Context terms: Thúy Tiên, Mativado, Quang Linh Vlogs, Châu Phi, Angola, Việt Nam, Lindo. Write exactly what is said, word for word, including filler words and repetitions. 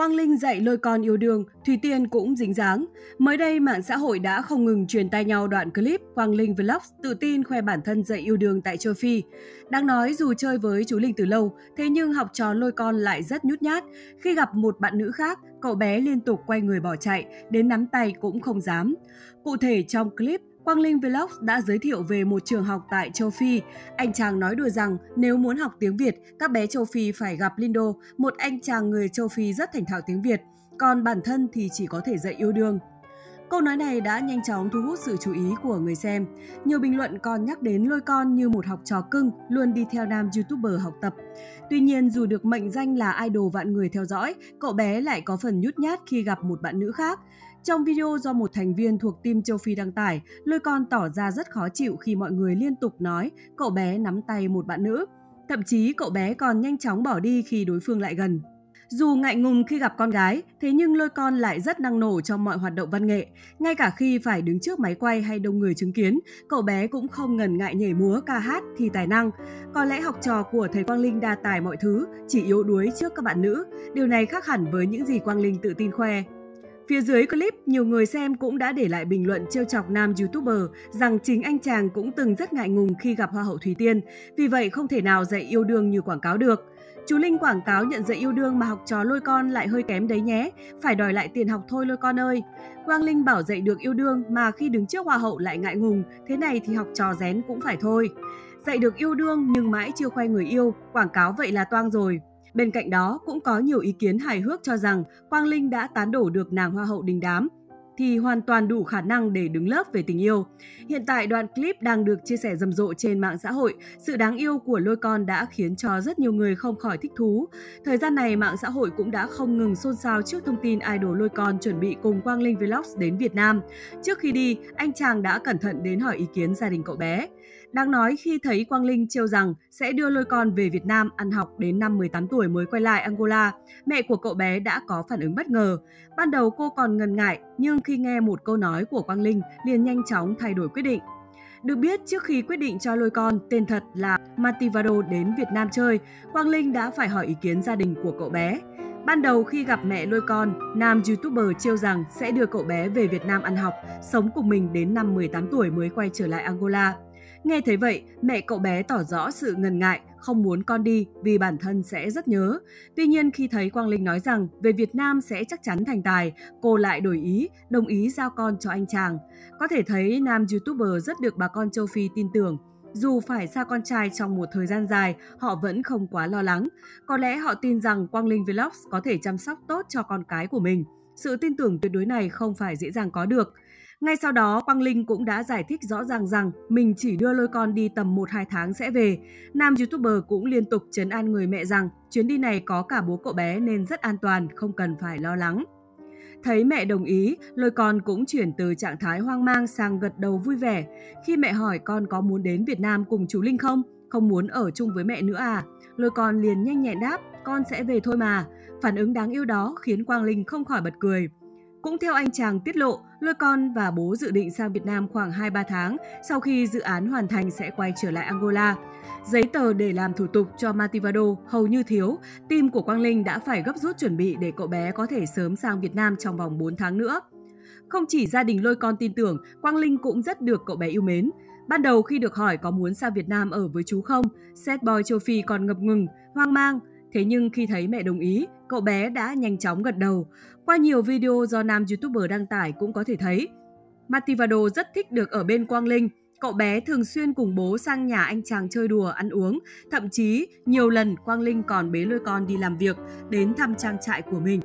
Quang Linh dạy lôi con yêu đương, Thúy Tiên cũng dính dáng. Mới đây, mạng xã hội đã không ngừng truyền tai nhau đoạn clip Quang Linh Vlogs tự tin khoe bản thân dạy yêu đương tại châu Phi. Đang nói dù chơi với chú Linh từ lâu, thế nhưng học trò lôi con lại rất nhút nhát. Khi gặp một bạn nữ khác, cậu bé liên tục quay người bỏ chạy, đến nắm tay cũng không dám. Cụ thể trong clip, Quang Linh Vlogs đã giới thiệu về một trường học tại châu Phi. Anh chàng nói đùa rằng nếu muốn học tiếng Việt, các bé châu Phi phải gặp Lindo, một anh chàng người châu Phi rất thành thạo tiếng Việt, còn bản thân thì chỉ có thể dạy yêu đương. Câu nói này đã nhanh chóng thu hút sự chú ý của người xem. Nhiều bình luận còn nhắc đến lôi con như một học trò cưng, luôn đi theo nam YouTuber học tập. Tuy nhiên, dù được mệnh danh là idol vạn người theo dõi, cậu bé lại có phần nhút nhát khi gặp một bạn nữ khác. Trong video do một thành viên thuộc team châu Phi đăng tải, lôi con tỏ ra rất khó chịu khi mọi người liên tục nói cậu bé nắm tay một bạn nữ. Thậm chí cậu bé còn nhanh chóng bỏ đi khi đối phương lại gần. Dù ngại ngùng khi gặp con gái, thế nhưng lôi con lại rất năng nổ trong mọi hoạt động văn nghệ. Ngay cả khi phải đứng trước máy quay hay đông người chứng kiến, cậu bé cũng không ngần ngại nhảy múa, ca hát, thi tài năng. Có lẽ học trò của thầy Quang Linh đa tài mọi thứ, chỉ yếu đuối trước các bạn nữ. Điều này khác hẳn với những gì Quang Linh tự tin khoe. Phía dưới clip, nhiều người xem cũng đã để lại bình luận trêu chọc nam YouTuber rằng chính anh chàng cũng từng rất ngại ngùng khi gặp Hoa hậu Thúy Tiên, vì vậy không thể nào dạy yêu đương như quảng cáo được. Chú Linh quảng cáo nhận dạy yêu đương mà học trò lôi con lại hơi kém đấy nhé, phải đòi lại tiền học thôi lôi con ơi. Quang Linh bảo dạy được yêu đương mà khi đứng trước Hoa hậu lại ngại ngùng, thế này thì học trò rén cũng phải thôi. Dạy được yêu đương nhưng mãi chưa khoe người yêu, quảng cáo vậy là toang rồi. Bên cạnh đó, cũng có nhiều ý kiến hài hước cho rằng Quang Linh đã tán đổ được nàng Hoa hậu đình đám, thì hoàn toàn đủ khả năng để đứng lớp về tình yêu. Hiện tại, đoạn clip đang được chia sẻ rầm rộ trên mạng xã hội. Sự đáng yêu của lôi con đã khiến cho rất nhiều người không khỏi thích thú. Thời gian này, mạng xã hội cũng đã không ngừng xôn xao trước thông tin idol lôi con chuẩn bị cùng Quang Linh Vlogs đến Việt Nam. Trước khi đi, anh chàng đã cẩn thận đến hỏi ý kiến gia đình cậu bé. Đáng nói khi thấy Quang Linh trêu rằng sẽ đưa lôi con về Việt Nam ăn học đến năm mười tám tuổi mới quay lại Angola, mẹ của cậu bé đã có phản ứng bất ngờ. Ban đầu cô còn ngần ngại, nhưng khi nghe một câu nói của Quang Linh liền nhanh chóng thay đổi quyết định. Được biết, trước khi quyết định cho lôi con tên thật là Mativado đến Việt Nam chơi, Quang Linh đã phải hỏi ý kiến gia đình của cậu bé. Ban đầu khi gặp mẹ lôi con, nam YouTuber trêu rằng sẽ đưa cậu bé về Việt Nam ăn học, sống cùng mình đến năm mười tám tuổi mới quay trở lại Angola. Nghe thấy vậy, mẹ cậu bé tỏ rõ sự ngần ngại, không muốn con đi vì bản thân sẽ rất nhớ. Tuy nhiên, khi thấy Quang Linh nói rằng về Việt Nam sẽ chắc chắn thành tài, cô lại đổi ý, đồng ý giao con cho anh chàng. Có thể thấy nam YouTuber rất được bà con châu Phi tin tưởng. Dù phải xa con trai trong một thời gian dài, họ vẫn không quá lo lắng. Có lẽ họ tin rằng Quang Linh Vlogs có thể chăm sóc tốt cho con cái của mình. Sự tin tưởng tuyệt đối này không phải dễ dàng có được. Ngay sau đó, Quang Linh cũng đã giải thích rõ ràng rằng mình chỉ đưa lôi con đi tầm một hai tháng sẽ về. Nam YouTuber cũng liên tục trấn an người mẹ rằng chuyến đi này có cả bố cậu bé nên rất an toàn, không cần phải lo lắng. Thấy mẹ đồng ý, lôi con cũng chuyển từ trạng thái hoang mang sang gật đầu vui vẻ. Khi mẹ hỏi con có muốn đến Việt Nam cùng chú Linh không, không muốn ở chung với mẹ nữa à, lôi con liền nhanh nhẹn đáp, con sẽ về thôi mà. Phản ứng đáng yêu đó khiến Quang Linh không khỏi bật cười. Cũng theo anh chàng tiết lộ, lôi con và bố dự định sang Việt Nam khoảng hai ba tháng, sau khi dự án hoàn thành sẽ quay trở lại Angola. Giấy tờ để làm thủ tục cho Mativado hầu như thiếu, team của Quang Linh đã phải gấp rút chuẩn bị để cậu bé có thể sớm sang Việt Nam trong vòng bốn tháng nữa. Không chỉ gia đình lôi con tin tưởng, Quang Linh cũng rất được cậu bé yêu mến. Ban đầu khi được hỏi có muốn sang Việt Nam ở với chú không, sad boy châu Phi còn ngập ngừng, hoang mang. Thế nhưng khi thấy mẹ đồng ý, cậu bé đã nhanh chóng gật đầu. Qua nhiều video do nam YouTuber đăng tải cũng có thể thấy, Mativado rất thích được ở bên Quang Linh. Cậu bé thường xuyên cùng bố sang nhà anh chàng chơi đùa, ăn uống. Thậm chí, nhiều lần Quang Linh còn bế lôi con đi làm việc, đến thăm trang trại của mình.